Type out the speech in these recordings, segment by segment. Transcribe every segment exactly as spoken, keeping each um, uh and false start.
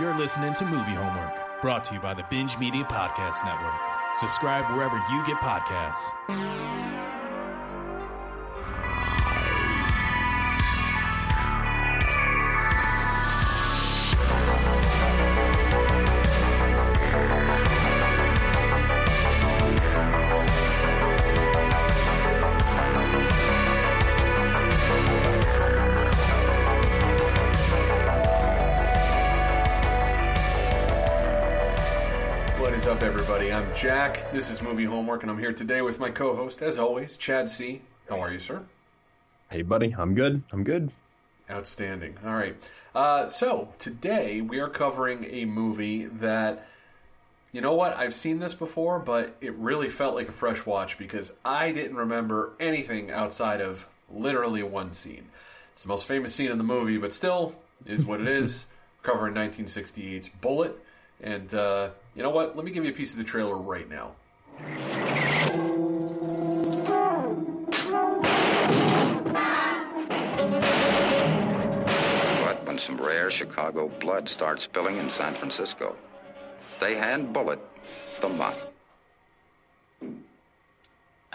You're listening to Movie Homework, brought to you by the Binge Media Podcast Network. Subscribe wherever you get podcasts. I'm Jack. This is Movie Homework, and I'm here today with my co-host, as always, Chad C. How are you, sir? Hey, buddy. I'm good. I'm good. Outstanding. All right. Uh, so, today we are covering a movie that, you know what, I've seen this before, but it really felt like a fresh watch because I didn't remember anything outside of literally one scene. It's the most famous scene in the movie, but still is what it is. Covering nineteen sixty-eight's Bullitt. And, uh, you know what? Let me give you a piece of the trailer right now. But when some rare Chicago blood starts spilling in San Francisco, they hand Bullitt the mop. Now,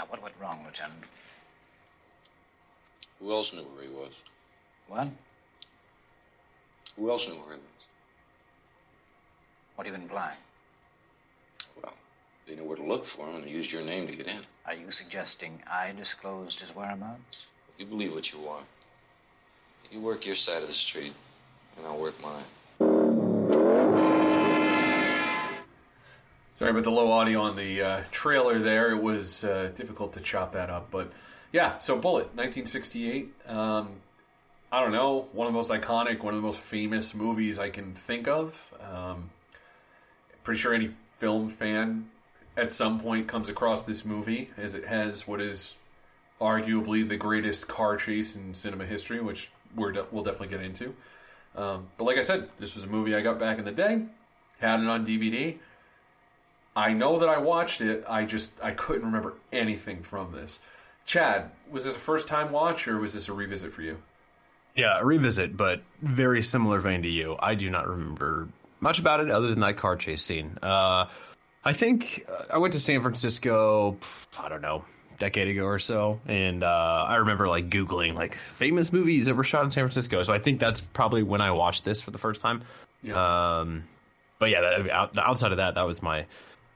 what went wrong, Lieutenant? Who else knew where he was? What? Who else knew where he was? What do you imply? Well, they knew where to look for him and used your name to get in. Are you suggesting I disclosed his whereabouts? You believe what you want. You work your side of the street, and I'll work mine. Sorry about the low audio on the uh, trailer there. It was uh, difficult to chop that up, but yeah, so Bullitt, nineteen sixty-eight. Um, I don't know, one of the most iconic, one of the most famous movies I can think of. Um... Pretty sure any film fan at some point comes across this movie, as it has what is arguably the greatest car chase in cinema history, which we're de- we'll definitely get into. Um, but like I said, this was a movie I got back in the day, had it on D V D. I know that I watched it. I just I couldn't remember anything from this. Chad, was this a first time watch or was this a revisit for you? Yeah, a revisit, but very similar vein to you. I do not remember much about it other than that car chase scene. Uh, I think uh, I went to San Francisco, I don't know, a decade ago or so. And uh, I remember like Googling like famous movies that were shot in San Francisco. So I think that's probably when I watched this for the first time. Yeah. Um, but yeah, that, out, outside of that, that was my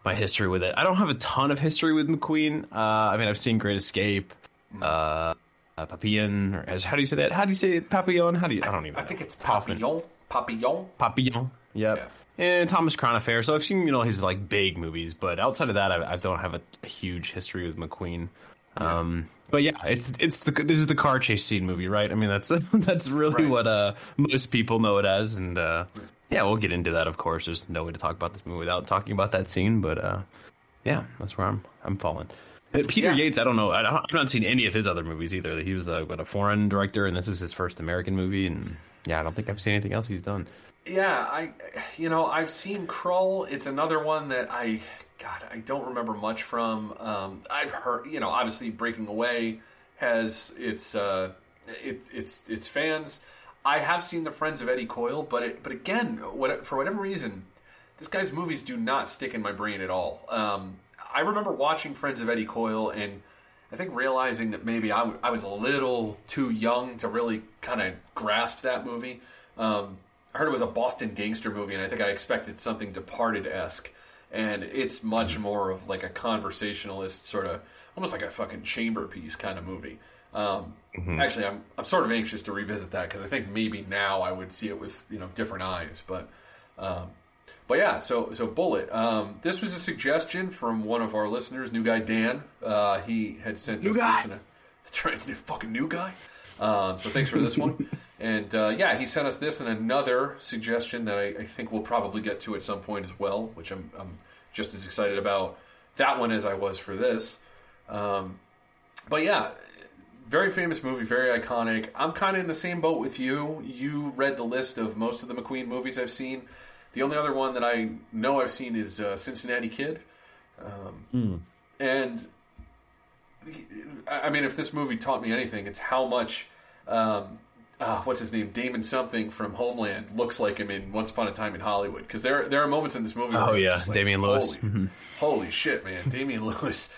my history with it. I don't have a ton of history with McQueen. Uh, I mean, I've seen Great Escape. Uh, uh, Papillon. Or as, how do you say that? How do you say it? Papillon? How do you? I don't even I, know. I think it's Papillon. Papillon. Papillon. Yep. Yeah, and Thomas Crown Affair. So I've seen, you know, his like big movies, but outside of that, I, I don't have a, a huge history with McQueen. Um, yeah. But yeah, it's it's the this is the car chase scene movie, right? I mean, that's that's really right. what uh, most people know it as, and uh, yeah, we'll get into that. Of course, there's no way to talk about this movie without talking about that scene. But uh, yeah, that's where I'm I'm falling. Peter yeah. Yates, I don't know. I don't, I've not seen any of his other movies either. He was a, what, a foreign director, and this was his first American movie. And yeah, I don't think I've seen anything else he's done. Yeah, I, you know, I've seen Krull. It's another one that I, God, I don't remember much from. Um, I've heard, you know, obviously Breaking Away has its, uh, it, its, its fans. I have seen The Friends of Eddie Coyle, but it, but again, what, for whatever reason, this guy's movies do not stick in my brain at all. Um, I remember watching Friends of Eddie Coyle and I think realizing that maybe I, w- I was a little too young to really kind of grasp that movie. Um, I heard it was a Boston gangster movie, and I think I expected something Departed-esque. And it's much more of like a conversationalist sort of, almost like a fucking chamber piece kind of movie. Um, mm-hmm. Actually, I'm I'm sort of anxious to revisit that because I think maybe now I would see it with, you know, different eyes. But um, but yeah, so so Bullitt. Um, this was a suggestion from one of our listeners, new guy Dan. Uh, he had sent new us guy. this. That's right, fucking new guy. Um, so thanks for this one. And, uh, yeah, he sent us this and another suggestion that I, I think we'll probably get to at some point as well, which I'm, I'm just as excited about that one as I was for this. Um, but, yeah, very famous movie, very iconic. I'm kind of in the same boat with you. You read the list of most of the McQueen movies I've seen. The only other one that I know I've seen is uh, Cincinnati Kid. Um, mm. And, I mean, if this movie taught me anything, it's how much... Um, uh, what's his name, Damon something from Homeland looks like him in Once Upon a Time in Hollywood, because there there are moments in this movie. Where oh yeah, like, Damien Lewis. Holy, holy shit, man, Damien Lewis.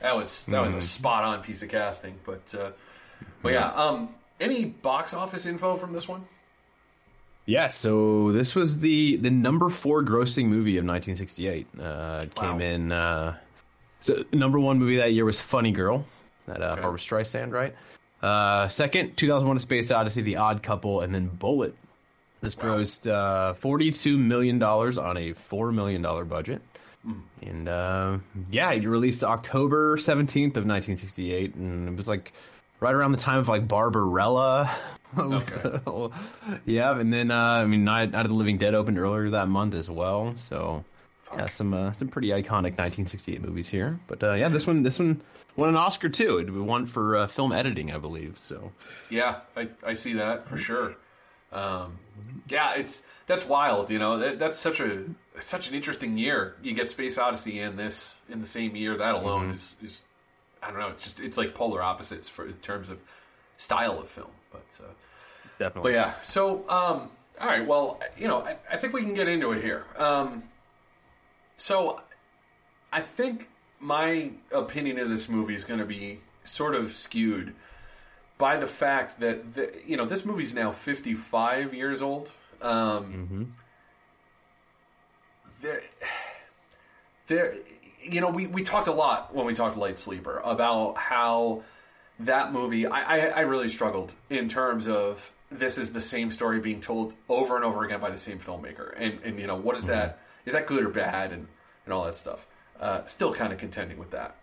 That was that mm-hmm. was a spot on piece of casting. But uh, but yeah, um, any box office info from this one? Yeah, so this was the, the number four grossing movie of nineteen sixty-eight. Uh, it wow. came in. Uh, so number one movie that year was Funny Girl, that uh, okay. Barbra Streisand, right? Uh, second, two thousand one A Space Odyssey, The Odd Couple, and then Bullitt. This wow. grossed uh, forty-two million dollars on a four million dollars budget. Mm. And uh, yeah, it released October seventeenth of nineteen sixty-eight, and it was like right around the time of like Barbarella. Okay. yeah, and then uh, I mean, Night, Night of the Living Dead opened earlier that month as well. So Fuck. yeah, some uh, some pretty iconic nineteen sixty-eight movies here. But uh, yeah, this one this one won an Oscar too. It won for uh, film editing, I believe. So yeah, I I see that for sure. Um, yeah, it's that's wild. You know, that, that's such a such an interesting year. You get Space Odyssey and this in the same year. That alone mm-hmm. is, is I don't know. It's just it's like polar opposites for in terms of style of film. But uh, definitely, but yeah. So, um, all right. Well, you know, I, I think we can get into it here. Um, so, I think my opinion of this movie is going to be sort of skewed by the fact that the, you know, this movie's now fifty-five years old. Um, mm-hmm. There, there. You know, we we talked a lot when we talked Light Sleeper about how. That movie, I, I, I really struggled in terms of this is the same story being told over and over again by the same filmmaker. And, and you know, what is mm-hmm. that? Is that good or bad? And, and all that stuff. Uh, still kind of contending with that.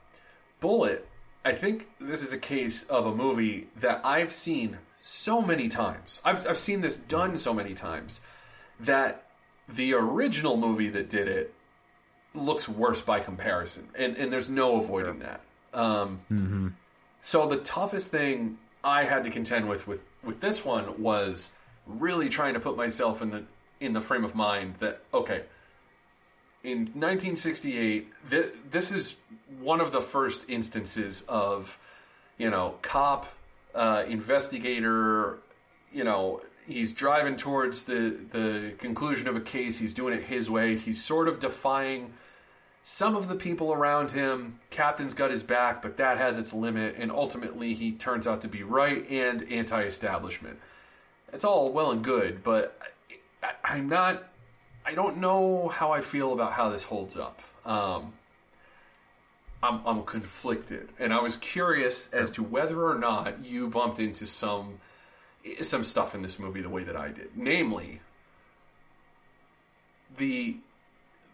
Bullitt, I think this is a case of a movie that I've seen so many times. I've, I've seen this done so many times that the original movie that did it looks worse by comparison. And, and there's no avoiding that. Um, mm-hmm. So the toughest thing I had to contend with, with with this one was really trying to put myself in the in the frame of mind that, okay, in nineteen sixty-eight, th- this is one of the first instances of, you know, cop, uh, investigator, you know, he's driving towards the, the conclusion of a case. He's doing it his way. He's sort of defying some of the people around him. Captain's got his back, but that has its limit, and ultimately he turns out to be right and anti-establishment. It's all well and good, but I, I, I'm not... I don't know how I feel about how this holds up. Um, I'm, I'm conflicted, and I was curious as to whether or not you bumped into some some stuff in this movie the way that I did. Namely, the...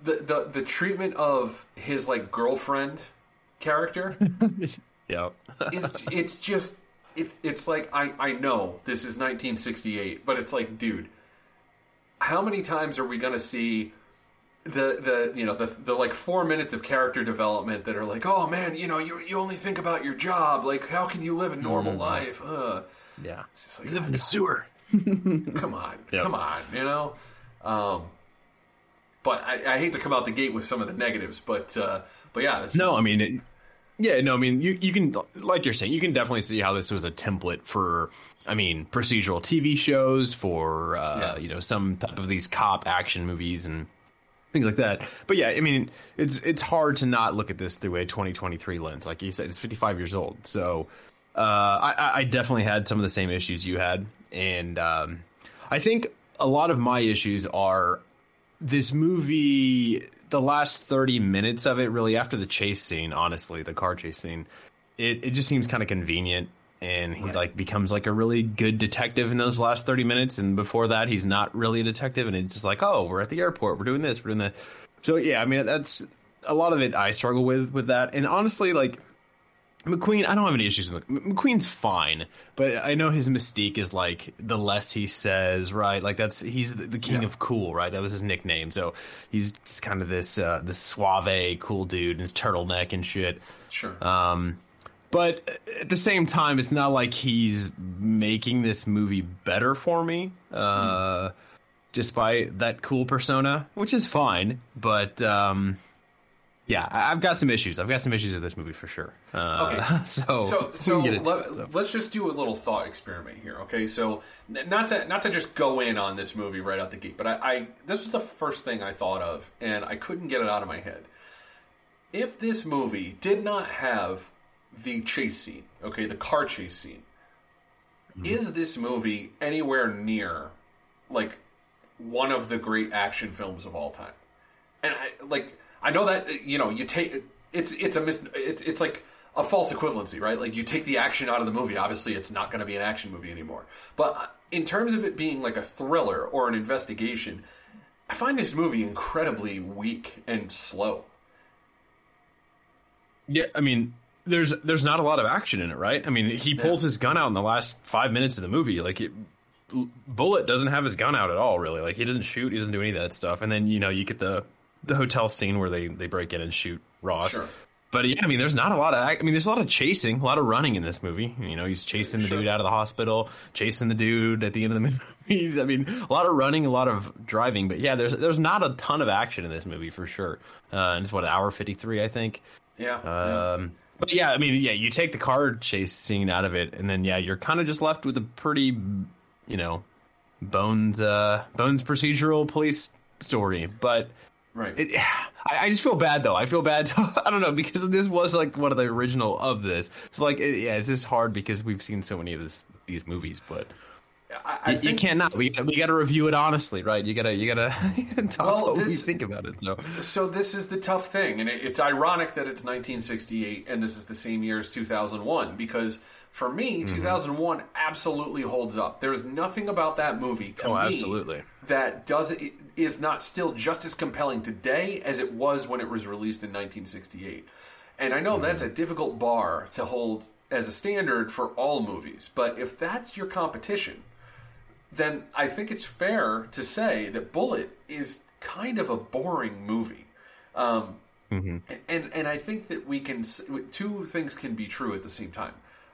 The, the the treatment of his like girlfriend character, yeah, it's it's just it, it's like I, I know this is nineteen sixty-eight, but it's like, dude, how many times are we gonna see the the you know the the like four minutes of character development that are like, oh man, you know you you only think about your job, like how can you live a normal mm-hmm. life? Uh, yeah, it's just like, live in the sewer. Come on, yep. come on, you know. Um, But I, I hate to come out the gate with some of the negatives, but uh, but yeah. This no, is... I mean, it, yeah, no, I mean, you, you can, like you're saying, you can definitely see how this was a template for, I mean, procedural T V shows, for, uh, yeah. you know, some type of these cop action movies and things like that. But yeah, I mean, it's it's hard to not look at this through a twenty twenty-three lens. Like you said, it's fifty-five years old. So uh, I, I definitely had some of the same issues you had. And um, I think a lot of my issues are... This movie, the last thirty minutes of it, really, after the chase scene, honestly, the car chase scene, it, it just seems kind of convenient, and he, right. like, becomes, like, a really good detective in those last thirty minutes, and before that, he's not really a detective, and it's just like, oh, we're at the airport, we're doing this, we're doing that. So, yeah, I mean, that's... A lot of it I struggle with, with that, and honestly, like, McQueen, I don't have any issues with McQueen. McQueen's fine, but I know his mystique is, like, the less he says, right? Like, that's he's the, the king yeah. of cool, right? That was his nickname. So he's kind of this uh, this suave, cool dude in his turtleneck and shit. Sure. Um, but at the same time, it's not like he's making this movie better for me, uh, mm. just by that cool persona, which is fine, but... Um, yeah, I've got some issues. I've got some issues with this movie for sure. Uh, okay, so so, so, let, so let's just do a little thought experiment here. Okay, so not to not to just go in on this movie right out the gate, but I, I this was the first thing I thought of, and I couldn't get it out of my head. If this movie did not have the chase scene, okay, the car chase scene, mm-hmm. is this movie anywhere near like one of the great action films of all time? And I like. I know that, you know, you take it's it's a mis, it's it's like a false equivalency, right? Like you take the action out of the movie, obviously it's not going to be an action movie anymore. But in terms of it being like a thriller or an investigation, I find this movie incredibly weak and slow. Yeah, I mean, there's there's not a lot of action in it, right? I mean, he pulls yeah. his gun out in the last five minutes of the movie, like it. Bullitt doesn't have his gun out at all, really. Like he doesn't shoot, he doesn't do any of that stuff. And then, you know, you get the the hotel scene where they, they break in and shoot Ross. Sure. But yeah, I mean, there's not a lot of, I mean, there's a lot of chasing, a lot of running in this movie. You know, he's chasing the sure. dude out of the hospital, chasing the dude at the end of the movie. I mean, a lot of running, a lot of driving, but yeah, there's, there's not a ton of action in this movie for sure. Uh, and it's what, an hour fifty-three, I think. Yeah. Um, yeah. But yeah, I mean, yeah, you take the car chase scene out of it and then, yeah, you're kind of just left with a pretty, you know, bones, uh, bones procedural police story. But right. It, I, I just feel bad though. I feel bad. I don't know, because this was like one of the original of this. So like, it, yeah, it's just hard because we've seen so many of this, these movies, but I, I you, think, you cannot, we, we got to review it honestly, right? You gotta, you gotta talk well, what this, we think about it. So. so this is the tough thing. And it, it's ironic that it's nineteen sixty-eight and this is the same year as two thousand one, because for me, mm-hmm. two thousand one absolutely holds up. There's nothing about that movie to oh, me absolutely. that does it is not still just as compelling today as it was when it was released in nineteen sixty-eight. And I know mm-hmm. that's a difficult bar to hold as a standard for all movies, but if that's your competition, then I think it's fair to say that Bullitt is kind of a boring movie. Um, mm-hmm. And and I think that we can two things can be true at the same time.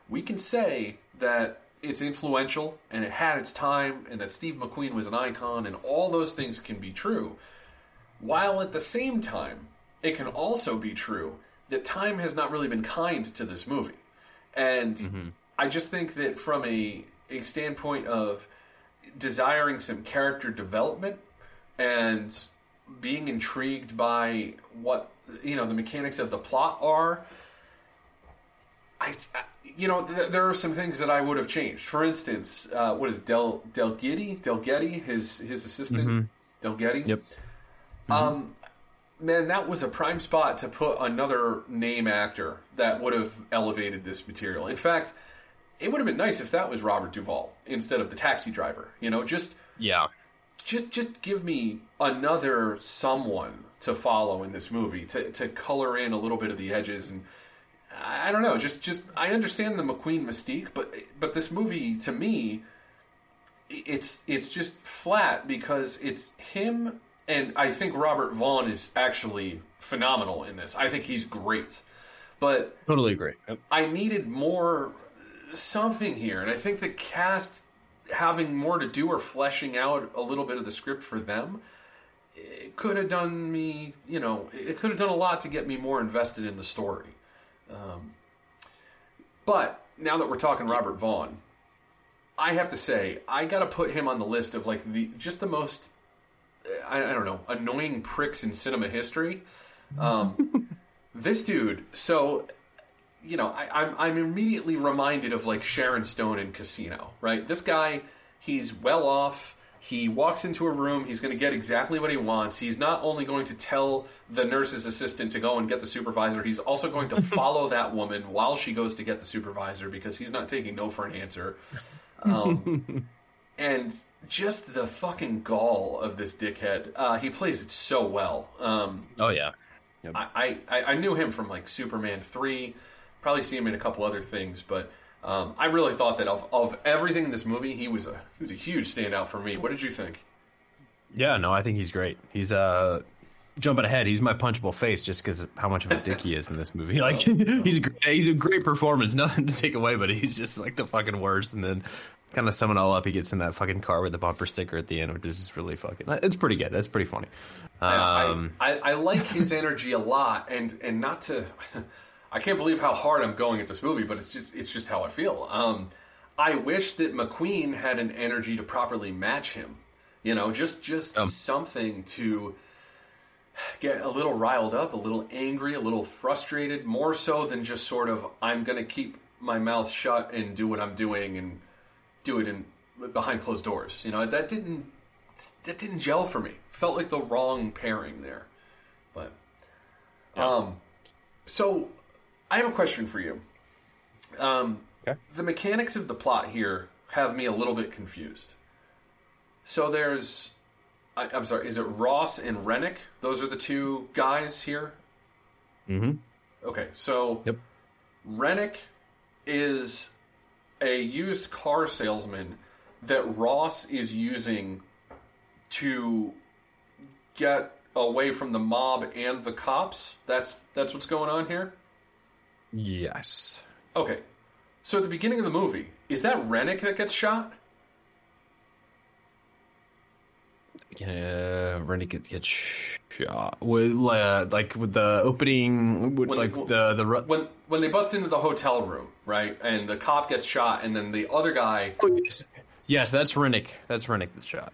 We can say that it's influential and it had its time and that Steve McQueen was an icon and all those things can be true, while at the same time, it can also be true that time has not really been kind to this movie. And mm-hmm. I just think that from a, a standpoint of desiring some character development and being intrigued by what, you know, the mechanics of the plot are, I, I you know, th- there are some things that I would have changed. For instance, uh, what is Del Delgetty? Delgetty, his his assistant, mm-hmm. Delgetty. Yep. Mm-hmm. Um, man, that was a prime spot to put another name actor that would have elevated this material. In fact, it would have been nice if that was Robert Duvall instead of the taxi driver. You know, just yeah, just just give me another someone to follow in this movie to to color in a little bit of the edges and. I don't know. Just, just I understand the McQueen mystique, but but this movie to me, it's it's just flat because it's him, and I think Robert Vaughn is actually phenomenal in this. I think he's great, but totally agree. Yep. I needed more something here, and I think the cast having more to do or fleshing out a little bit of the script for them. It could have done me, you know, it could have done a lot to get me more invested in the story. Um, but now that we're talking Robert Vaughn, I have to say, I got to put him on the list of like the, just the most, I, I don't know, annoying pricks in cinema history. Um, this dude. So, you know, I, I'm, I'm immediately reminded of like Sharon Stone in Casino, right? This guy, he's well off. He walks into a room. He's going to get exactly what he wants. He's not only going to tell the nurse's assistant to go and get the supervisor, he's also going to follow that woman while she goes to get the supervisor because he's not taking no for an answer. Um, and just the fucking gall of this dickhead. Uh, he plays it so well. Um, oh, yeah. Yep. I, I, I knew him from, like, Superman three. Probably see him in a couple other things, but... Um, I really thought that of, of everything in this movie, he was a he was a huge standout for me. What did you think? Yeah, no, I think he's great. He's uh, jumping ahead. He's my punchable face just because of how much of a dick he is in this movie. Like he's he's a great performance. Nothing to take away, but he's just like the fucking worst. And then kind of sum it all up, he gets in that fucking car with the bumper sticker at the end, which is just really fucking, it's pretty good. That's pretty funny. Um, I, I, I like his energy a lot, and, and not to, I can't believe how hard I'm going at this movie, but it's just, it's just how I feel. Um, I wish that McQueen had an energy to properly match him, you know, just, just um. something to get a little riled up, a little angry, a little frustrated, more so than just sort of, I'm going to keep my mouth shut and do what I'm doing and do it in behind closed doors. You know, that didn't, that didn't gel for me. Felt like the wrong pairing there. But, yeah. um, so I have a question for you. Um, okay. The mechanics of the plot here have me a little bit confused. So there's, I, I'm sorry, is it Ross and Rennick? Those are the two guys here? Mm-hmm. Okay, so yep. Rennick is a used car salesman that Ross is using to get away from the mob and the cops. That's that's what's going on here? Yes. Okay. So at the beginning of the movie, is that Rennick that gets shot? Yeah, Rennick gets shot. With, uh, like with the opening, with when, like when, the the ru- when when they bust into the hotel room, right? And the cop gets shot, and then the other guy. Oh, yes. yes, that's Rennick. That's Rennick that's shot.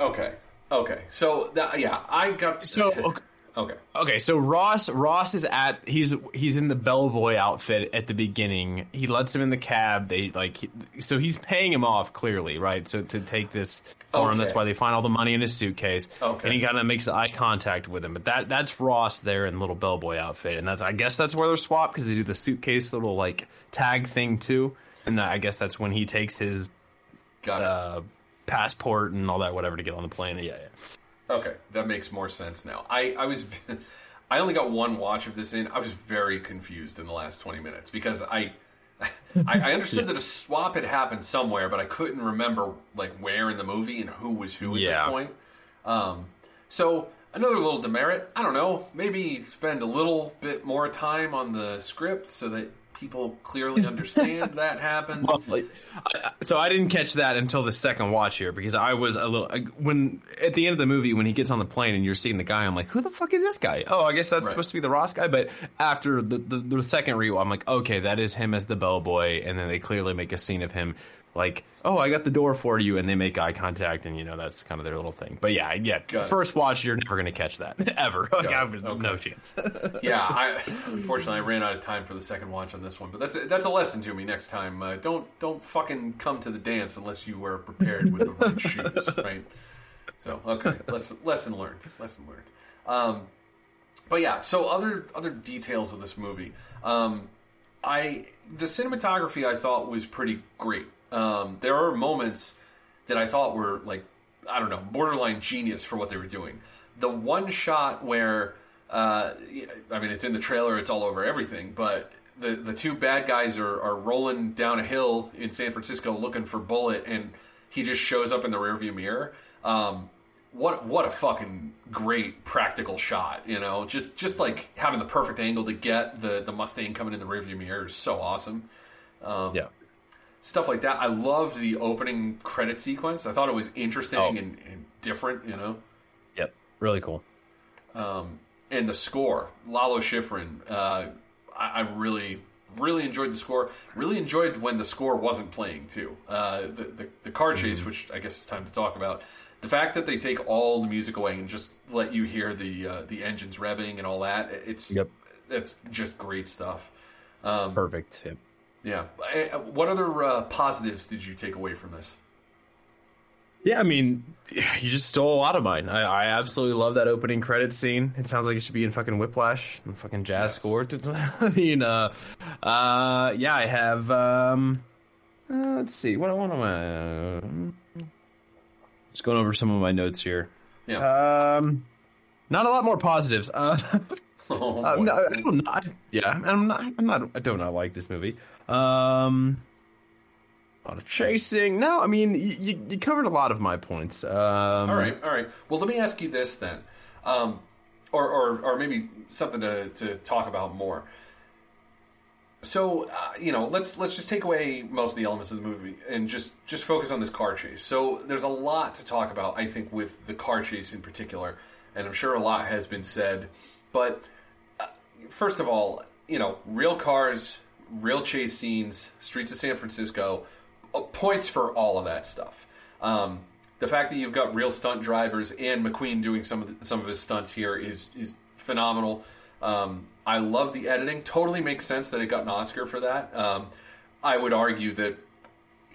Okay. Okay. So that, yeah, I got so okay. Okay. Okay, so Ross Ross is at he's he's in the bellboy outfit at the beginning. He lets him in the cab. They like he, so he's paying him off clearly, right? So to take this for okay. him, that's why they find all the money in his suitcase. Okay. And he kind of makes eye contact with him. But that that's Ross there in the little bellboy outfit, and that's I guess that's where they're swapped because they do the suitcase little like tag thing too. And I guess that's when he takes his Got uh, passport and all that whatever to get on the plane. Yeah, yeah. Okay, that makes more sense now. I, I was, I only got one watch of this in. I was very confused in the last twenty minutes because I, I, I understood yeah. that a swap had happened somewhere, but I couldn't remember like where in the movie and who was who at yeah. this point. Um, so another little demerit. I don't know. Maybe spend a little bit more time on the script so that people clearly understand that happens. Well, like, I, so I didn't catch that until the second watch here because I was a little when at the end of the movie when he gets on the plane and you're seeing the guy, I'm like, who the fuck is this guy? Oh, I guess that's right. supposed to be the Ross guy. But after the the, the second rewatch, I'm like, okay, that is him as the bellboy, and then they clearly make a scene of him like, oh, I got the door for you, and they make eye contact, and you know that's kind of their little thing. But yeah, yeah, got first it. watch you're never gonna catch that ever. Like, I was, okay. No chance. yeah, I, unfortunately, I ran out of time for the second watch on this one. But that's that's a lesson to me next time. Uh, don't don't fucking come to the dance unless you were prepared with the right shoes, right? So okay, lesson lesson learned, lesson learned. Um, but yeah, so other other details of this movie, um, I the cinematography I thought was pretty great. Um, there are moments that I thought were like, I don't know, borderline genius for what they were doing. The one shot where, uh, I mean, it's in the trailer, it's all over everything, but the, the two bad guys are, are rolling down a hill in San Francisco looking for Bullitt, and he just shows up in the rearview mirror. Um, what, what a fucking great practical shot, you know, just, just like having the perfect angle to get the, the Mustang coming in the rearview mirror is so awesome. Um, yeah. Stuff like that. I loved the opening credit sequence. I thought it was interesting oh. and, and different, you know? Yep. Really cool. Um, and the score, Lalo Schifrin. Uh, I, I really, really enjoyed the score. Really enjoyed when the score wasn't playing, too. Uh, the, the, the car chase, mm-hmm. which I guess it's time to talk about. The fact that they take all the music away and just let you hear the uh, the engines revving and all that, it's, yep. it's just great stuff. Um, Perfect, yep. Yeah. What other uh, positives did you take away from this? Yeah, I mean, you just stole a lot of mine. I, I absolutely love that opening credits scene. It sounds like it should be in fucking Whiplash and fucking jazz yes. score. I mean, uh, uh, yeah, I have. Um, uh, let's see. What, what am I? Uh, just going over some of my notes here. Yeah. Um, not a lot more positives. Uh, oh, uh, no, I don't. I, yeah, I'm not. I'm not. I do not like this movie. Um, a lot of chasing. No, I mean, you, you covered a lot of my points. Um, all right, all right. Well, let me ask you this then, um, or, or or maybe something to, to talk about more. So, uh, you know, let's let's just take away most of the elements of the movie and just, just focus on this car chase. So there's a lot to talk about, I think, with the car chase in particular, and I'm sure a lot has been said. But uh, first of all, you know, real cars, real chase scenes, streets of San Francisco, uh, points for all of that stuff. Um, the fact that you've got real stunt drivers and McQueen doing some of the, some of his stunts here is is phenomenal. Um, I love the editing. Totally makes sense that it got an Oscar for that. Um, I would argue that,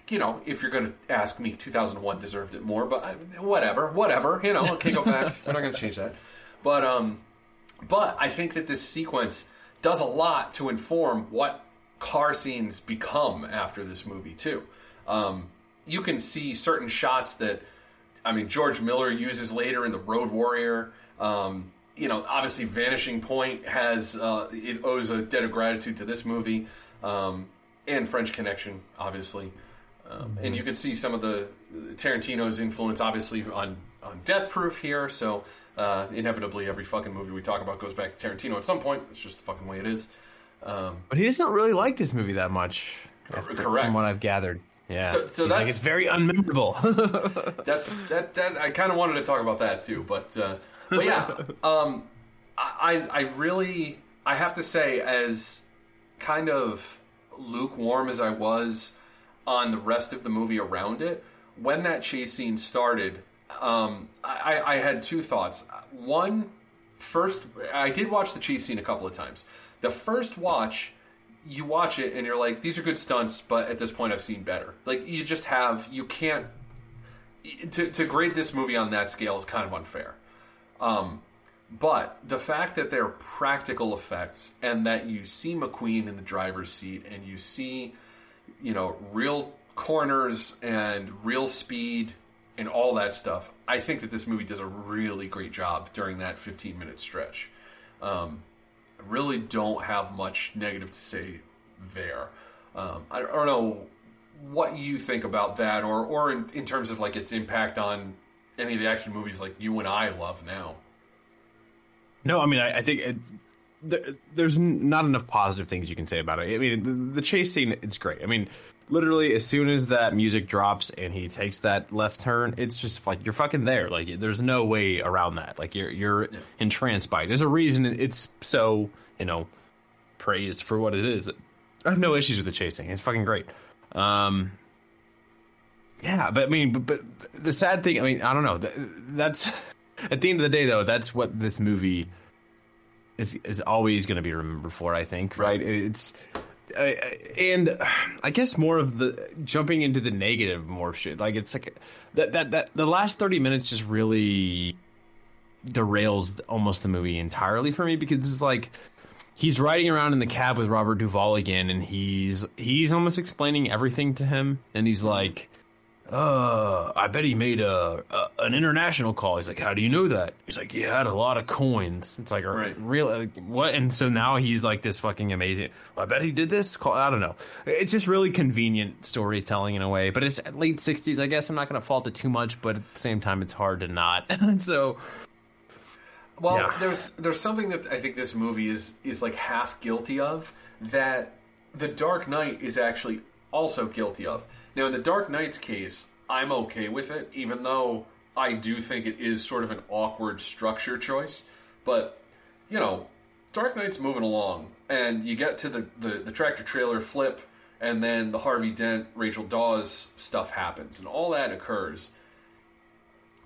you know, if you're going to ask me, two thousand one deserved it more, but I, whatever, whatever, you know, I can't go back. We're not going to change that. But, um, but I think that this sequence does a lot to inform what car scenes become after this movie too. Um, you can see certain shots that, I mean, George Miller uses later in The Road Warrior. Um, You know, obviously, Vanishing Point has uh, it owes a debt of gratitude to this movie, um, and French Connection, obviously. Um, mm-hmm. And you can see some of the Tarantino's influence, obviously, on, on Death Proof here. So uh, inevitably, every fucking movie we talk about goes back to Tarantino at some point. It's just the fucking way it is. Um, but he doesn't really like this movie that much, after, correct? From what I've gathered. Yeah, so, so that's like, it's very unmemorable. that's that. That I kind of wanted to talk about that too, but. Uh, But yeah, um, I I really, I have to say, as kind of lukewarm as I was on the rest of the movie around it, when that chase scene started, um, I, I had two thoughts. One, first, I did watch the chase scene a couple of times. The first watch, you watch it and you're like, these are good stunts, but at this point I've seen better. Like, you just have, you can't, to, to grade this movie on that scale is kind of unfair. Um, but the fact that they're practical effects and that you see McQueen in the driver's seat and you see, you know, real corners and real speed and all that stuff, I think that this movie does a really great job during that fifteen-minute stretch. Um, I really don't have much negative to say there. Um, I don't know what you think about that or, or in, in terms of, like, its impact on any of the action movies like you and I love now. No, I mean, I, I think it, there, there's not enough positive things you can say about it. I mean, the, the chase scene, it's great. I mean, literally, as soon as that music drops and he takes that left turn, it's just like, you're fucking there. Like, there's no way around that. Like, you're you're yeah. entranced by it. There's a reason it's so, you know, praised for what it is. I have no issues with the chase scene. It's fucking great. Um... Yeah, but I mean, but, but the sad thing, I mean, I don't know. That, that's at the end of the day, though, that's what this movie is is always going to be remembered for, I think, right? It's uh, and I guess more of the jumping into the negative more shit. Like, it's like that that that the last thirty minutes just really derails almost the movie entirely for me, because it's like, he's riding around in the cab with Robert Duvall again, and he's he's almost explaining everything to him, and he's like, Uh, I bet he made a, a an international call. He's like, how do you know that? He's like, he had a lot of coins. It's like, right. real like, what? And so now he's like this fucking amazing. I bet he did this call. I don't know. It's just really convenient storytelling in a way. But it's late sixties, I guess. I'm not going to fault it too much, but at the same time, it's hard to not. so, well, yeah. there's there's something that I think this movie is is like half guilty of that The Dark Knight is actually also guilty of. Now, in The Dark Knight's case, I'm okay with it, even though I do think it is sort of an awkward structure choice. But, you know, Dark Knight's moving along, and you get to the, the, the tractor-trailer flip, and then the Harvey Dent, Rachel Dawes stuff happens, and all that occurs.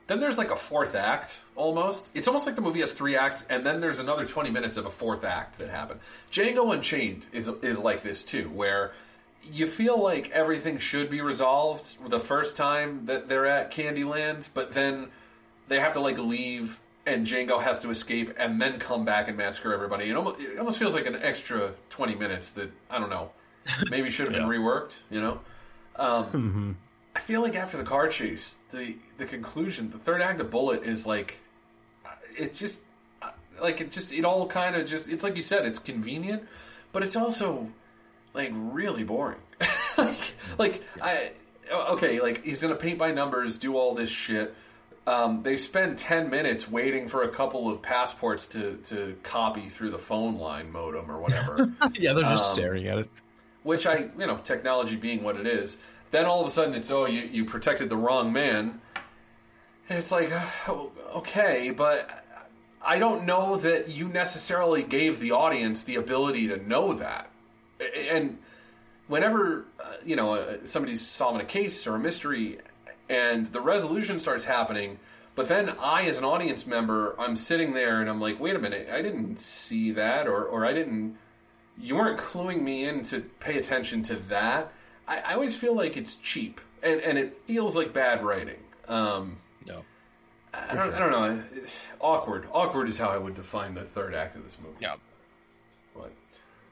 Then there's like a fourth act, almost. It's almost like the movie has three acts, and then there's another twenty minutes of a fourth act that happened. Django Unchained is is like this, too, where you feel like everything should be resolved the first time that they're at Candyland, but then they have to, like, leave, and Django has to escape and then come back and massacre everybody. It almost, it almost feels like an extra twenty minutes that, I don't know, maybe should have yeah. been reworked, you know? Um, mm-hmm. I feel like after the car chase, the, the conclusion, the third act of Bullitt is, like, it's just, like, it just, it all kind of just, it's like you said, it's convenient, but it's also, like, really boring. like, like I okay, like, he's going to paint by numbers, do all this shit, Um, they spend ten minutes waiting for a couple of passports to, to copy through the phone line modem or whatever. Yeah, they're just um, staring at it. Which I, you know, technology being what it is. Then all of a sudden it's, oh, you, you protected the wrong man. And it's like, oh, okay, but I don't know that you necessarily gave the audience the ability to know that. And whenever, uh, you know, uh, somebody's solving a case or a mystery and the resolution starts happening, but then I, as an audience member, I'm sitting there and I'm like, wait a minute, I didn't see that, or, or I didn't, you weren't cluing me in to pay attention to that. I, I always feel like it's cheap, and, and it feels like bad writing. Um, no. I don't, sure. I don't know. Awkward. Awkward is how I would define the third act of this movie. Yeah. But.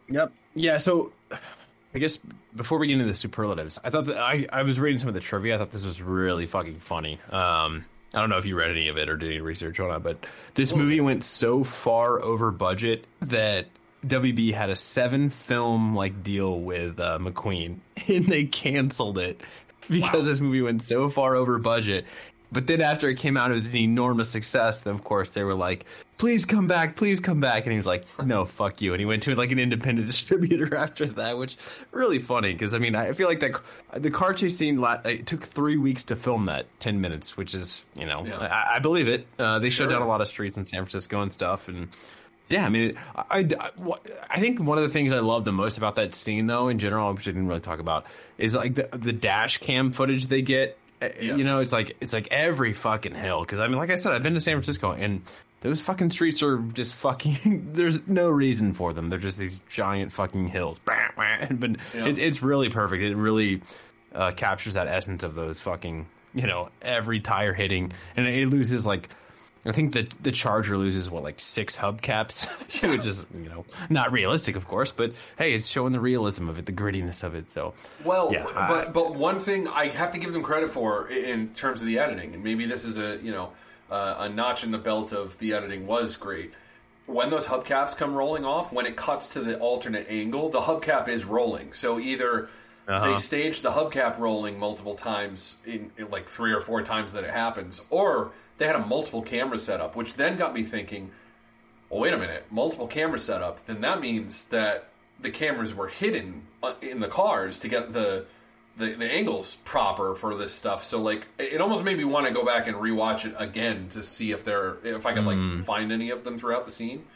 Yep. Yeah, so I guess before we get into the superlatives, I thought that I, I was reading some of the trivia. I thought this was really fucking funny. Um, I don't know if you read any of it or did any research on it, but this well, movie went so far over budget that W B had a seven film like deal with uh, McQueen, and they canceled it because wow. this movie went so far over budget. But then after it came out, it was an enormous success. And of course, they were like, please come back, please come back. And he was like, no, fuck you. And he went to like an independent distributor after that, which really funny. Because, I mean, I feel like that the car chase scene, it took three weeks to film that ten minutes, which is, you know, yeah. I, I believe it. Uh, they sure. shut down a lot of streets in San Francisco and stuff. And yeah, I mean, I, I, I think one of the things I love the most about that scene, though, in general, which I didn't really talk about, is like the, the dash cam footage they get. Yes. You know, it's like it's like every fucking hill. Because I mean, like I said, I've been to San Francisco, and those fucking streets are just fucking. There's no reason for them. They're just these giant fucking hills. But yeah. it, it's really perfect. It really uh, captures that essence of those fucking. You know, every tire hitting, and it loses like. I think the the Charger loses what like six hubcaps, which is you know not realistic, of course. But hey, it's showing the realism of it, the grittiness of it. So well, yeah, but I, but one thing I have to give them credit for in terms of the editing, and maybe this is a you know uh, a notch in the belt of the editing was great. When those hubcaps come rolling off, when it cuts to the alternate angle, the hubcap is rolling. So either uh-huh. they staged the hubcap rolling multiple times in, in like three or four times that it happens, or they had a multiple camera setup, which then got me thinking, well, wait a minute, multiple camera setup, then that means that the cameras were hidden in the cars to get the the, the angles proper for this stuff. So, like, it almost made me want to go back and rewatch it again to see if there, if I could, mm. like, find any of them throughout the scene.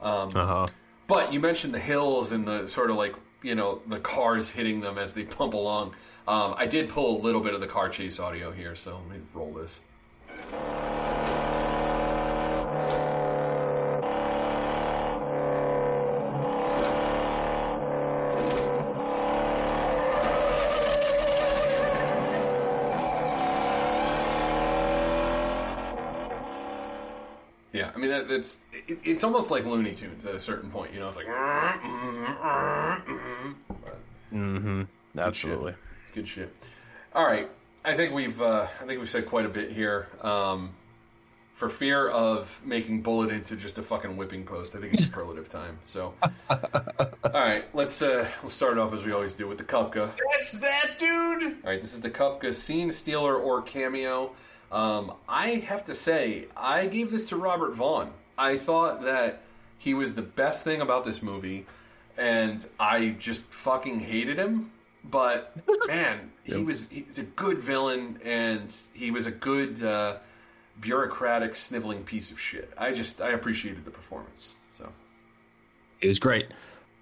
Um, uh-huh. But you mentioned the hills and the sort of, like, you know, the cars hitting them as they pump along. Um, I did pull a little bit of the car chase audio here, so let me roll this. Yeah, I mean that, that's it, it's almost like Looney Tunes at a certain point, you know. It's like, mm-hmm. Absolutely, it's good shit. All right. I think we've uh, I think we've said quite a bit here. Um, for fear of making Bullitt into just a fucking whipping post, I think it's superlative time. So, all right, let's uh, we'll start off as we always do with the Kupka. That's that, dude. All right, this is the Kupka scene stealer or cameo. Um, I have to say, I gave this to Robert Vaughn. I thought that he was the best thing about this movie, and I just fucking hated him. But, man, yep. he was he was a good villain, and he was a good uh, bureaucratic, sniveling piece of shit. I just, I appreciated the performance. So it was great.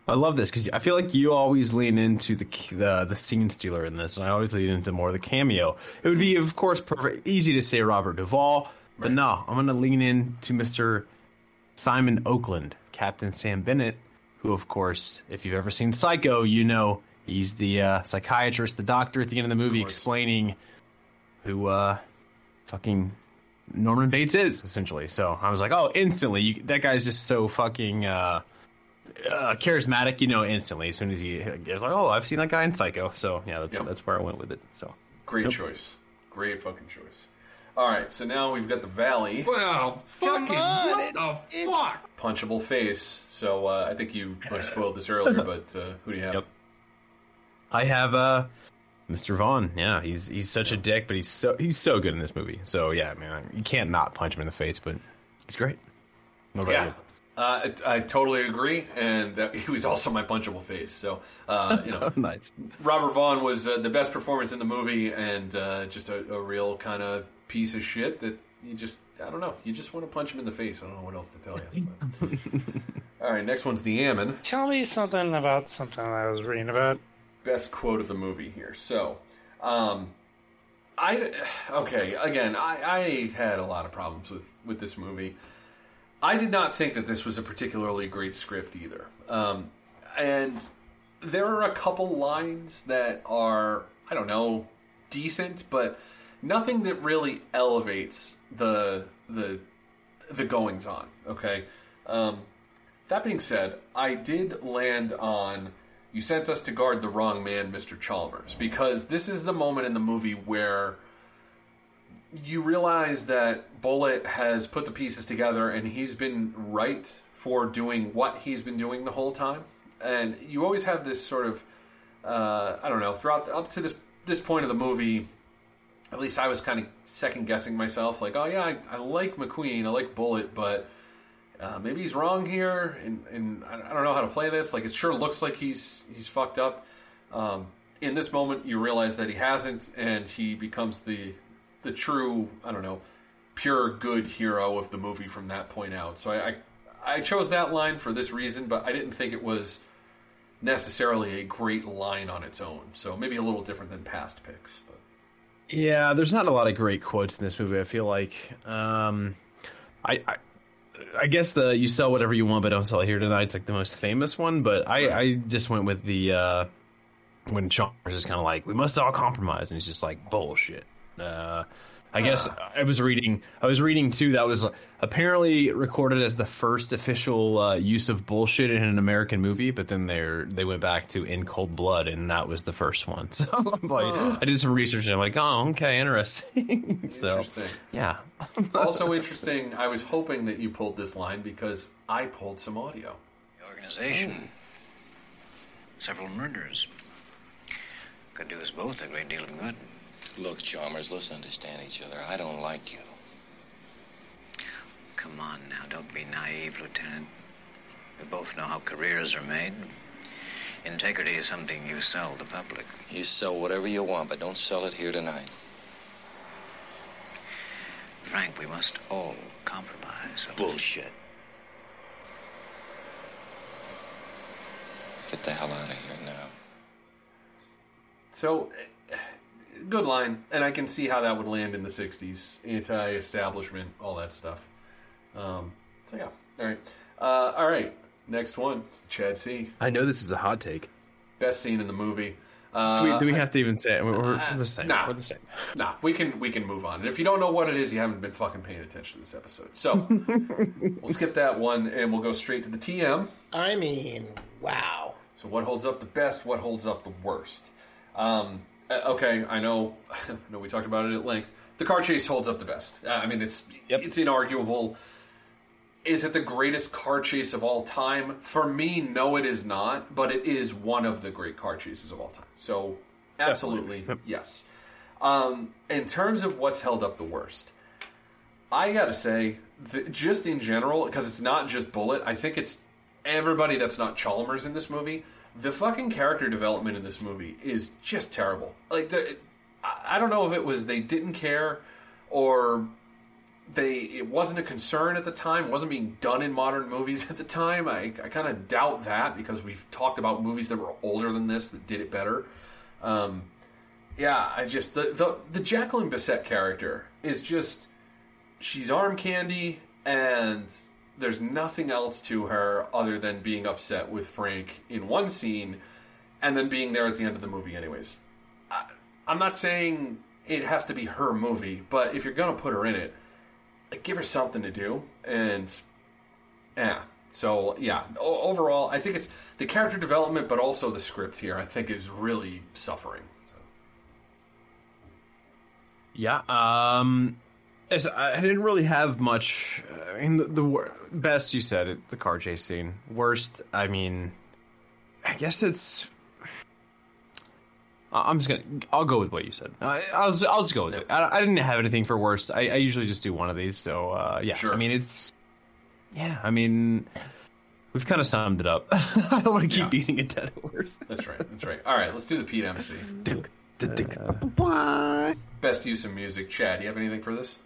I love this, because I feel like you always lean into the, the the scene stealer in this, and I always lean into more of the cameo. It would be, of course, perfect, easy to say Robert Duvall, but right. no, I'm going to lean into Mister Simon Oakland, Captain Sam Bennett, who, of course, if you've ever seen Psycho, you know, he's the uh, psychiatrist, the doctor at the end of the movie of explaining who uh, fucking Norman Bates is, essentially. So I was like, oh, instantly. You, that guy's just so fucking uh, uh, charismatic, you know, instantly. As soon as he is like, oh, I've seen that guy in Psycho. So, yeah, that's yep. that's where I went with it. So Great yep. choice. Great fucking choice. All right, so now we've got the Valley. Well, fucking what the it, fuck? It, punchable face. So uh, I think you spoiled this earlier, but uh, who do you have? Yep. I have uh, Mister Vaughn, yeah, he's he's such a dick, but he's so he's so good in this movie. So yeah, man, you can't not punch him in the face, but he's great. No yeah, uh, I, I totally agree, and that, he was also my punchable face. So uh, you know, nice. Robert Vaughn was uh, the best performance in the movie, and uh, just a, a real kind of piece of shit that you just I don't know, you just want to punch him in the face. I don't know what else to tell you. All right, next one's the Ammon. Tell me something about something I was reading about. Best quote of the movie here. So, um, I, okay, again, I, I had a lot of problems with, with this movie. I did not think that this was a particularly great script either. Um, and there are a couple lines that are, I don't know, decent, but nothing that really elevates the, the, the goings on. Okay. Um, that being said, I did land on, "You sent us to guard the wrong man, Mister Chalmers," because this is the moment in the movie where you realize that Bullitt has put the pieces together and he's been right for doing what he's been doing the whole time. And you always have this sort of, uh, I don't know, throughout the, up to this this point of the movie, at least I was kind of second-guessing myself. Like, oh, yeah, I, I like McQueen, I like Bullitt, but... Uh, maybe he's wrong here, and, and I don't know how to play this. Like, it sure looks like he's he's fucked up. Um, in this moment, you realize that he hasn't, and he becomes the the true, I don't know, pure good hero of the movie from that point out. So I, I, I chose that line for this reason, but I didn't think it was necessarily a great line on its own. So maybe a little different than past picks. But. Yeah, there's not a lot of great quotes in this movie, I feel like. Um, I... I I guess the "you sell whatever you want, but don't sell it here tonight" is like the most famous one. But I, right. I just went with the uh, when Chalmers is kind of like, "We must all compromise," and he's just like, "Bullshit." Uh, I uh. guess I was reading. I was reading too. That was apparently recorded as the first official uh, use of bullshit in an American movie. But then they they went back to "In Cold Blood," and that was the first one. So I'm like, uh. I did some research, and I'm like, oh, okay, interesting. so interesting. Yeah. Also interesting, I was hoping that you pulled this line because I pulled some audio. The organization. Several murders. Could do us both a great deal of good. Look, Chalmers, let's understand each other. I don't like you. Come on now, don't be naive, Lieutenant. We both know how careers are made. Integrity is something you sell the public. You sell whatever you want, but don't sell it here tonight. Frank, we must all compromise. Bullshit. Get the hell out of here now. So, good line, and I can see how that would land in the sixties. Anti-establishment, all that stuff. Um, so, yeah. All right. Uh, all right. Next one. It's the Chad C. I know this is a hot take. Best scene in the movie. Uh, do, we, do we have to even say it? We're, we're, uh, the same. Nah, we're the same. Nah, we can we can move on. And if you don't know what it is, you haven't been fucking paying attention to this episode. So we'll skip that one and we'll go straight to the T M. I mean, wow. So what holds up the best? What holds up the worst? Um, okay, I know. I know we talked about it at length. The car chase holds up the best. Uh, I mean, it's yep. it's inarguable. Is it the greatest car chase of all time? For me, no, it is not, but it is one of the great car chases of all time. So, absolutely, absolutely. Yes. Um, in terms of what's held up the worst, I got to say, that just in general, because it's not just Bullitt, I think it's everybody that's not Chalmers in this movie. The fucking character development in this movie is just terrible. Like, the, I don't know if it was they didn't care or... They it wasn't a concern at the time. It wasn't being done in modern movies at the time. I, I kind of doubt that because we've talked about movies that were older than this that did it better. Um, yeah, I just the, the the Jacqueline Bisset character is just she's arm candy, and there's nothing else to her other than being upset with Frank in one scene, and then being there at the end of the movie. Anyways, I, I'm not saying it has to be her movie, but if you're gonna put her in it. Give her something to do, and yeah. So yeah, o- overall, I think it's the character development, but also the script here. I think is really suffering. So. Yeah, um, as I didn't really have much. I mean, the, the wor- best you said it, the car chase scene. Worst, I mean, I guess it's. I'm just going to, I'll go with what you said. Uh, I'll, just, I'll just go with it. I, I didn't have anything for worst. I, I usually just do one of these. So, uh, yeah, sure. I mean, it's, yeah, I mean, we've kind of summed it up. I don't want to keep yeah. beating it dead horse. That's right. That's right. All right. Let's do the Pete M C. Uh, Best use of music. Chad, do you have anything for this?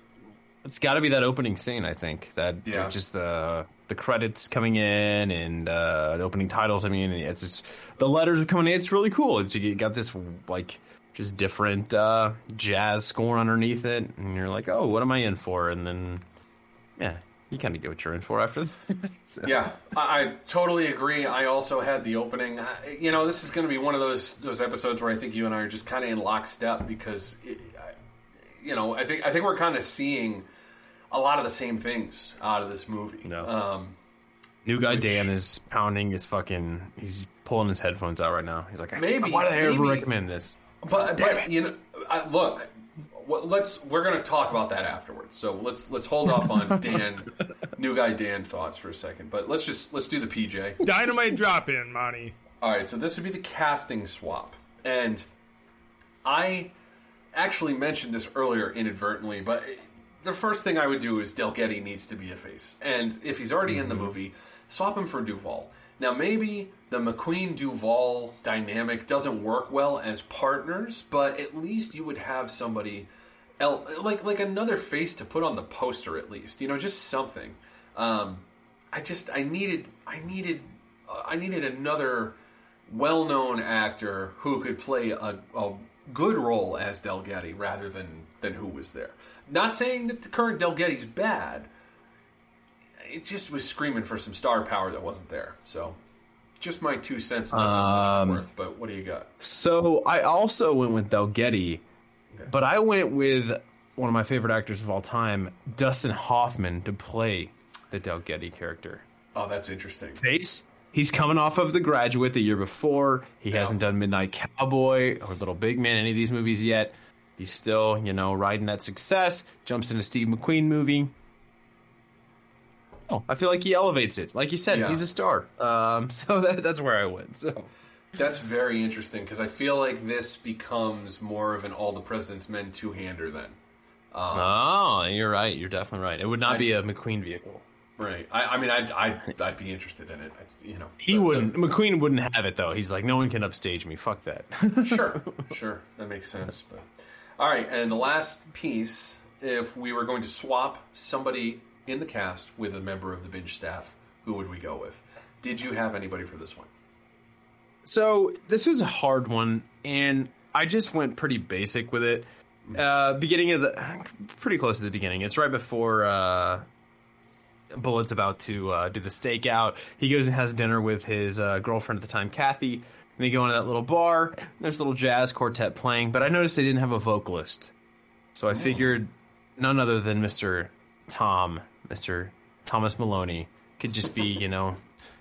It's got to be that opening scene, I think. That yeah. just the the credits coming in and uh, the opening titles. I mean, it's, it's the letters are coming in. It's really cool. It's, you got this like just different uh, jazz score underneath it, and you're like, oh, what am I in for? And then yeah, you kind of get what you're in for after that. So. Yeah, I, I totally agree. I also had the opening. You know, this is going to be one of those those episodes where I think you and I are just kind of in lockstep because, it, you know, I think I think we're kind of seeing a lot of the same things out of this movie. No. Um, New guy which, Dan is pounding his fucking... He's pulling his headphones out right now. He's like, I maybe, why did I ever recommend this? But, Damn but it. you know, I, look, let's we're going to talk about that afterwards. So let's let's hold off on Dan, New Guy Dan thoughts for a second. But let's just let's do the P J. Dynamite drop in, Monty. All right, so this would be the casting swap, and I actually mentioned this earlier inadvertently, but. It, The first thing I would do is Del Getty needs to be a face. And if he's already mm-hmm. in the movie, swap him for Duvall. Now, maybe the McQueen-Duvall dynamic doesn't work well as partners, but at least you would have somebody else, like like another face to put on the poster at least. You know, just something. Um, I just, I needed, I needed, uh, I needed another well-known actor who could play a... a good role as Del Getty rather than, than who was there. Not saying that the current Del Getty's bad. It just was screaming for some star power that wasn't there. So just my two cents, not so much um, it's worth, but what do you got? So I also went with Del Getty, okay. but I went with one of my favorite actors of all time, Dustin Hoffman, to play the Del Getty character. Oh, that's interesting. Face? He's coming off of The Graduate the year before. He yeah. hasn't done Midnight Cowboy or Little Big Man, any of these movies yet. He's still, you know, riding that success. Jumps into Steve McQueen movie. Oh, I feel like he elevates it. Like you said, yeah. he's a star. Um, so that, that's where I went. So that's very interesting because I feel like this becomes more of an All the President's Men two-hander then. Um, oh, you're right. You're definitely right. It would not I, be a McQueen vehicle. Right. I, I mean, I'd, I'd, I'd be interested in it. I'd, you know, he the, wouldn't. The, McQueen wouldn't have it, though. He's like, no one can upstage me. Fuck that. Sure. Sure. That makes sense. But all right. And the last piece, if we were going to swap somebody in the cast with a member of the Binge staff, who would we go with? Did you have anybody for this one? So this was a hard one, and I just went pretty basic with it. Uh, beginning of the... Pretty close to the beginning. It's right before... Uh, Bullitt's about to uh, do the stakeout. He goes and has dinner with his uh, girlfriend at the time, Kathy. And they go into that little bar. There's a little jazz quartet playing, but I noticed they didn't have a vocalist. So I oh. figured none other than Mister Tom, Mister Thomas Maloney, could just be, you know,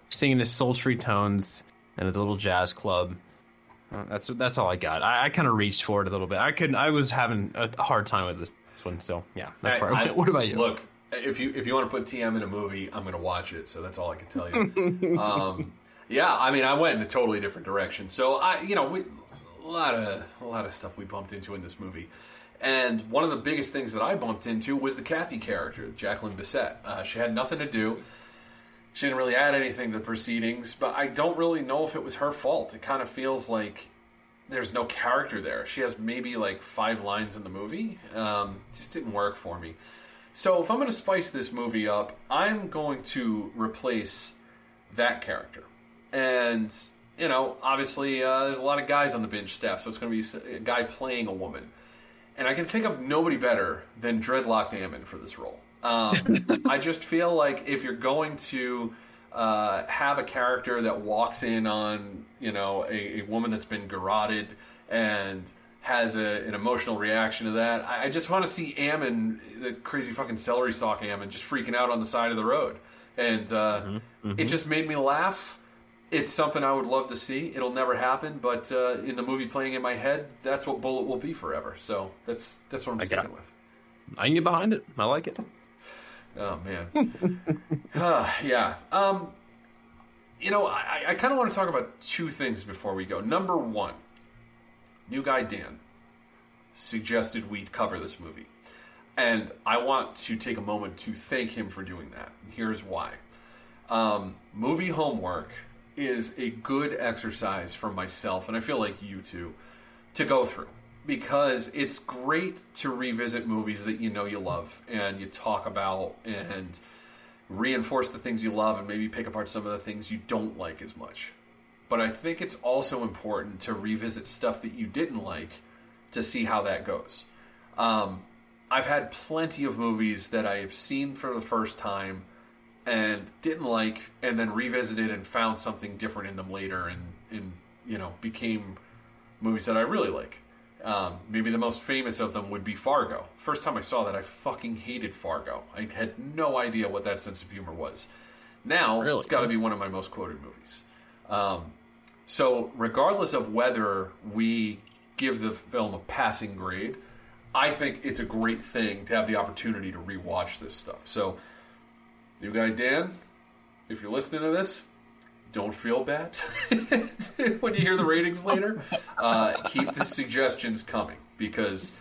singing his sultry tones in a little jazz club. Uh, that's that's all I got. I, I kind of reached for it a little bit. I couldn't. I was having a hard time with this, this one, so yeah. That's I, I, what about you? Look. If you if you want to put T M in a movie, I'm going to watch it. So that's all I can tell you. um, yeah, I mean, I went in a totally different direction. So I, you know, we, a lot of a lot of stuff we bumped into in this movie, and one of the biggest things that I bumped into was the Kathy character, Jacqueline Bisset. Uh, she had nothing to do. She didn't really add anything to the proceedings, but I don't really know if it was her fault. It kind of feels like there's no character there. She has maybe like five lines in the movie. Um, just didn't work for me. So if I'm going to spice this movie up, I'm going to replace that character. And, you know, obviously uh, there's a lot of guys on the Binge staff, so it's going to be a guy playing a woman. And I can think of nobody better than Dreadlock Damon for this role. Um, I just feel like if you're going to uh, have a character that walks in on, you know, a, a woman that's been garroted and... has a, an emotional reaction to that. I, I just want to see Ammon, the crazy fucking celery stalk Ammon, just freaking out on the side of the road. And uh, mm-hmm. Mm-hmm. it just made me laugh. It's something I would love to see. It'll never happen, but uh, in the movie playing in my head, that's what Bullitt will be forever. So that's that's what I'm I sticking with. I can get behind it. I like it. Oh, man. uh, yeah. Um, you know, I, I kind of want to talk about two things before we go. Number one, new guy Dan suggested we cover this movie. And I want to take a moment to thank him for doing that. Here's why. Um, Movie Homework is a good exercise for myself, and I feel like you too, to go through. Because it's great to revisit movies that you know you love, and you talk about and reinforce the things you love, and maybe pick apart some of the things you don't like as much. But I think it's also important to revisit stuff that you didn't like to see how that goes. Um, I've had plenty of movies that I have seen for the first time and didn't like, and then revisited and found something different in them later, and, and you know, became movies that I really like. Um, maybe the most famous of them would be Fargo. First time I saw that, I fucking hated Fargo. I had no idea what that sense of humor was. Now, really? It's got to be one of my most quoted movies. Um, so regardless of whether we give the film a passing grade, I think it's a great thing to have the opportunity to rewatch this stuff. So, new guy Dan, if you're listening to this, don't feel bad when you hear the ratings later. Uh, keep the suggestions coming, because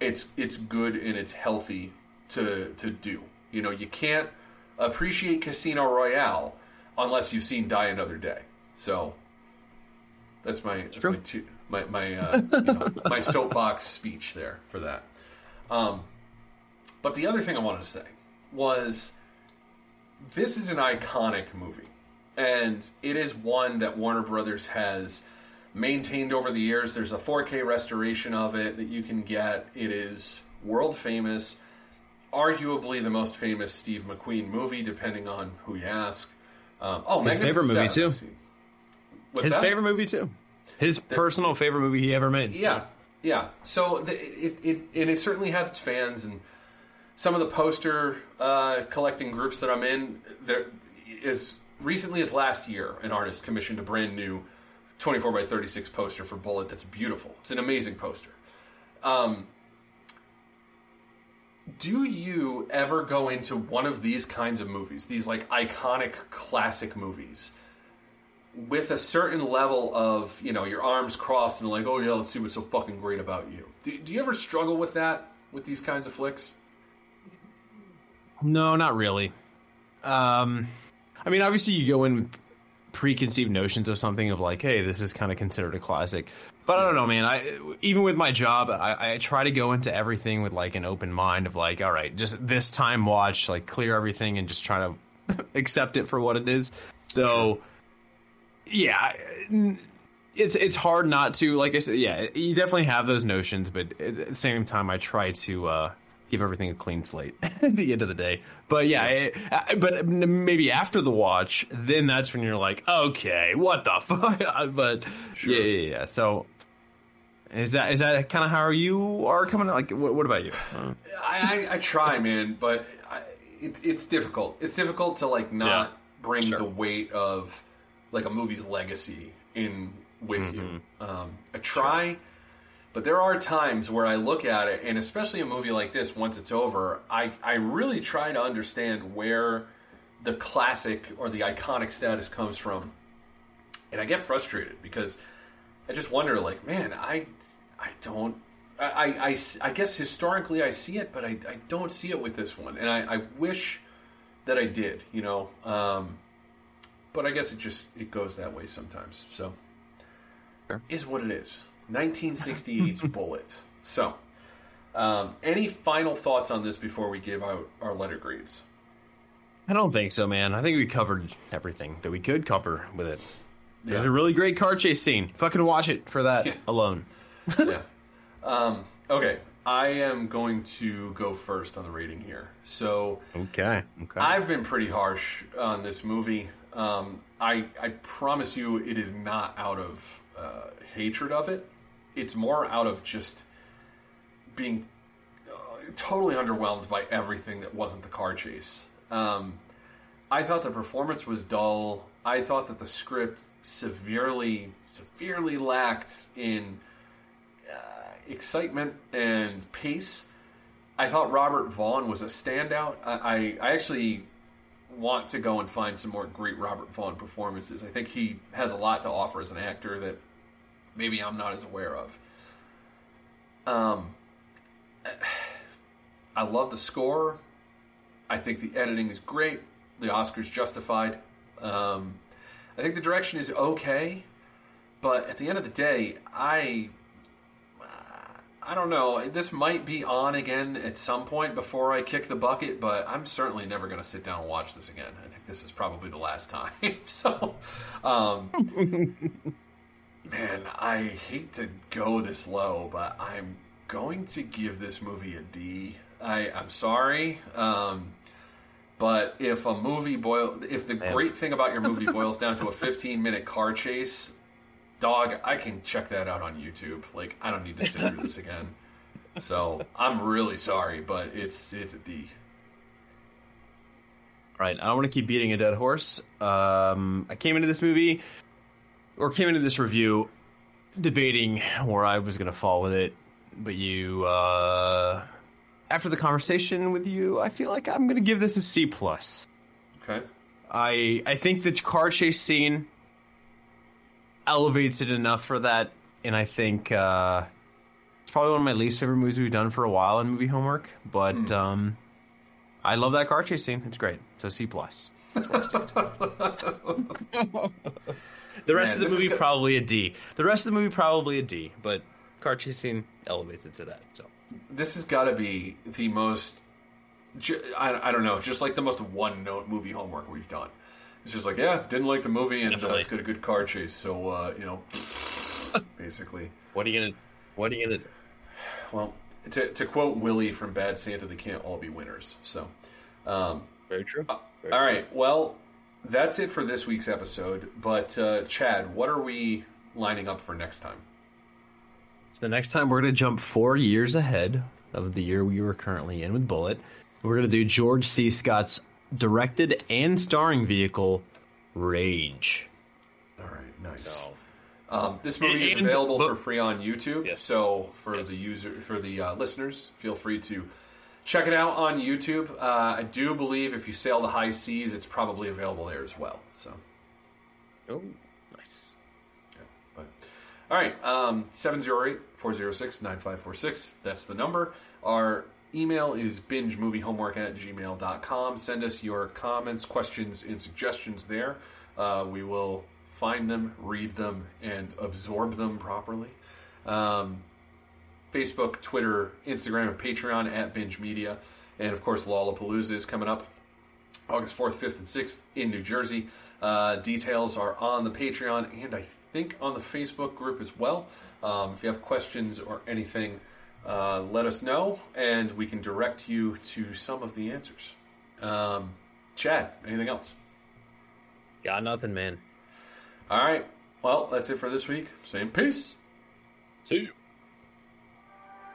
it's it's good and it's healthy to to do. You know, you can't appreciate Casino Royale unless you've seen Die Another Day. So that's my that's my, two, my my uh, you know, my soapbox speech there for that. Um, but the other thing I wanted to say was, this is an iconic movie. And it is one that Warner Brothers has maintained over the years. There's a four K restoration of it that you can get. It is world famous, arguably the most famous Steve McQueen movie, depending on who you ask. Um, oh, his favorite movie too. What's his that? favorite movie too. His the, personal favorite movie he ever made. Yeah, yeah. So the, it it and it certainly has its fans, and some of the poster uh, collecting groups that I'm in there is. Recently as last year, an artist commissioned a brand new twenty-four by thirty-six poster for Bullitt that's beautiful. It's an amazing poster. Um, do you ever go into one of these kinds of movies, these like iconic classic movies, with a certain level of, you know, your arms crossed and like, oh yeah, let's see what's so fucking great about you? Do, do you ever struggle with that, with these kinds of flicks? No, not really. Um... I mean, obviously, you go in with preconceived notions of something of like, hey, this is kind of considered a classic. But I don't know, man. I even with my job, I, I try to go into everything with like an open mind of like, all right, just this time watch, like clear everything and just try to accept it for what it is. So, yeah, it's it's hard not to, like I said, yeah, you definitely have those notions. But at the same time, I try to uh give everything a clean slate at the end of the day. But yeah, it, I, but maybe after the watch, then that's when you're like, okay, what the fuck? But sure. yeah, yeah, yeah. So is that is that kind of how you are coming? Like, what, what about you? Uh, I, I, I try, man, but I, it, it's difficult. It's difficult to like not yeah, bring sure. the weight of like a movie's legacy in with mm-hmm. you. Um, I try. Sure. But there are times where I look at it, and especially a movie like this, once it's over, I, I really try to understand where the classic or the iconic status comes from. And I get frustrated because I just wonder, like, man, I, I don't... I, I, I guess historically I see it, but I, I don't see it with this one. And I, I wish that I did, you know. Um, but I guess it just it goes that way sometimes. So sure. Is what it is. nineteen sixty-eight's Bullitt. So, um, any final thoughts on this before we give out our letter grades? I don't think so, man. I think we covered everything that we could cover with it. There's yeah. a really great car chase scene. Fucking watch it for that yeah. alone. yeah. Um, okay, I am going to go first on the rating here. So, okay, okay. I've been pretty harsh on this movie. Um, I I promise you, it is not out of uh, hatred of it. It's more out of just being uh, totally underwhelmed by everything that wasn't the car chase. Um, I thought the performance was dull. I thought that the script severely, severely lacked in uh, excitement and pace. I thought Robert Vaughn was a standout. I, I, I actually want to go and find some more great Robert Vaughn performances. I think he has a lot to offer as an actor that maybe I'm not as aware of. Um, I love the score. I think the editing is great. The Oscar's justified. Um, I think the direction is okay, but at the end of the day, I... I don't know. This might be on again at some point before I kick the bucket, but I'm certainly never going to sit down and watch this again. I think this is probably the last time. So, um, man, I hate to go this low, but I'm going to give this movie a D. I, I'm sorry, um, but if a movie boil, if the man. great thing about your movie boils down to a fifteen-minute car chase. Dog, I can check that out on YouTube. Like, I don't need to sit through this again. So, I'm really sorry, but it's it's a D. Alright, I don't want to keep beating a dead horse. Um, I came into this movie, or came into this review, debating where I was going to fall with it. But you, uh... after the conversation with you, I feel like I'm going to give this a C plus. Okay. I I think the car chase scene elevates it enough for that, and I think uh, it's probably one of my least favorite movies we've done for a while in Movie Homework, but mm. um, I love that car chase scene. It's great. So C plus. That's where I stand. The rest Man, of the movie, probably a D. The rest of the movie, probably a D, but car chase scene elevates it to that. So this has got to be the most, I, I don't know, just like the most one-note Movie Homework we've done. It's just like, yeah, didn't like the movie, and uh, it's got a good car chase. So, uh, you know, basically. What are you gonna? What are you gonna do? Well, to to quote Willie from Bad Santa, they can't all be winners. So, um, very true. Very all true. Right, well, that's it for this week's episode. But uh, Chad, what are we lining up for next time? So the next time we're gonna jump four years ahead of the year we were currently in with Bullitt. We're gonna do George C. Scott's directed and starring vehicle, Rage. All right, nice. So, um, this movie and, is available but, for free on YouTube. Yes, so for yes. the user, for the uh, listeners, feel free to check it out on YouTube. Uh, I do believe if you sail the high seas, it's probably available there as well. So, oh, nice. Yeah, but, all right, um, seven zero eight, four zero six, nine five four six. That's the number. Our email is binge movie homework at gmail dot com. Send us your comments, questions, and suggestions there. Uh, we will find them, read them, and absorb them properly. Um, Facebook, Twitter, Instagram, and Patreon at Binge Media. And, of course, Lollapalooza is coming up August fourth, fifth, and sixth in New Jersey. Uh, details are on the Patreon and, I think, on the Facebook group as well. Um, if you have questions or anything, Uh, let us know, and we can direct you to some of the answers. Um, Chad, anything else? Got nothing, man. All right. Well, that's it for this week. Same peace. See you.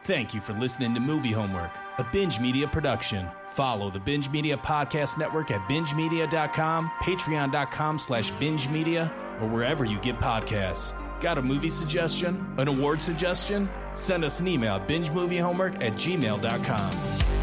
Thank you for listening to Movie Homework, a Binge Media production. Follow the Binge Media Podcast Network at binge media dot com, patreon dot com slash binge media, or wherever you get podcasts. Got a movie suggestion? An award suggestion? Send us an email at binge movie homework at gmail dot com.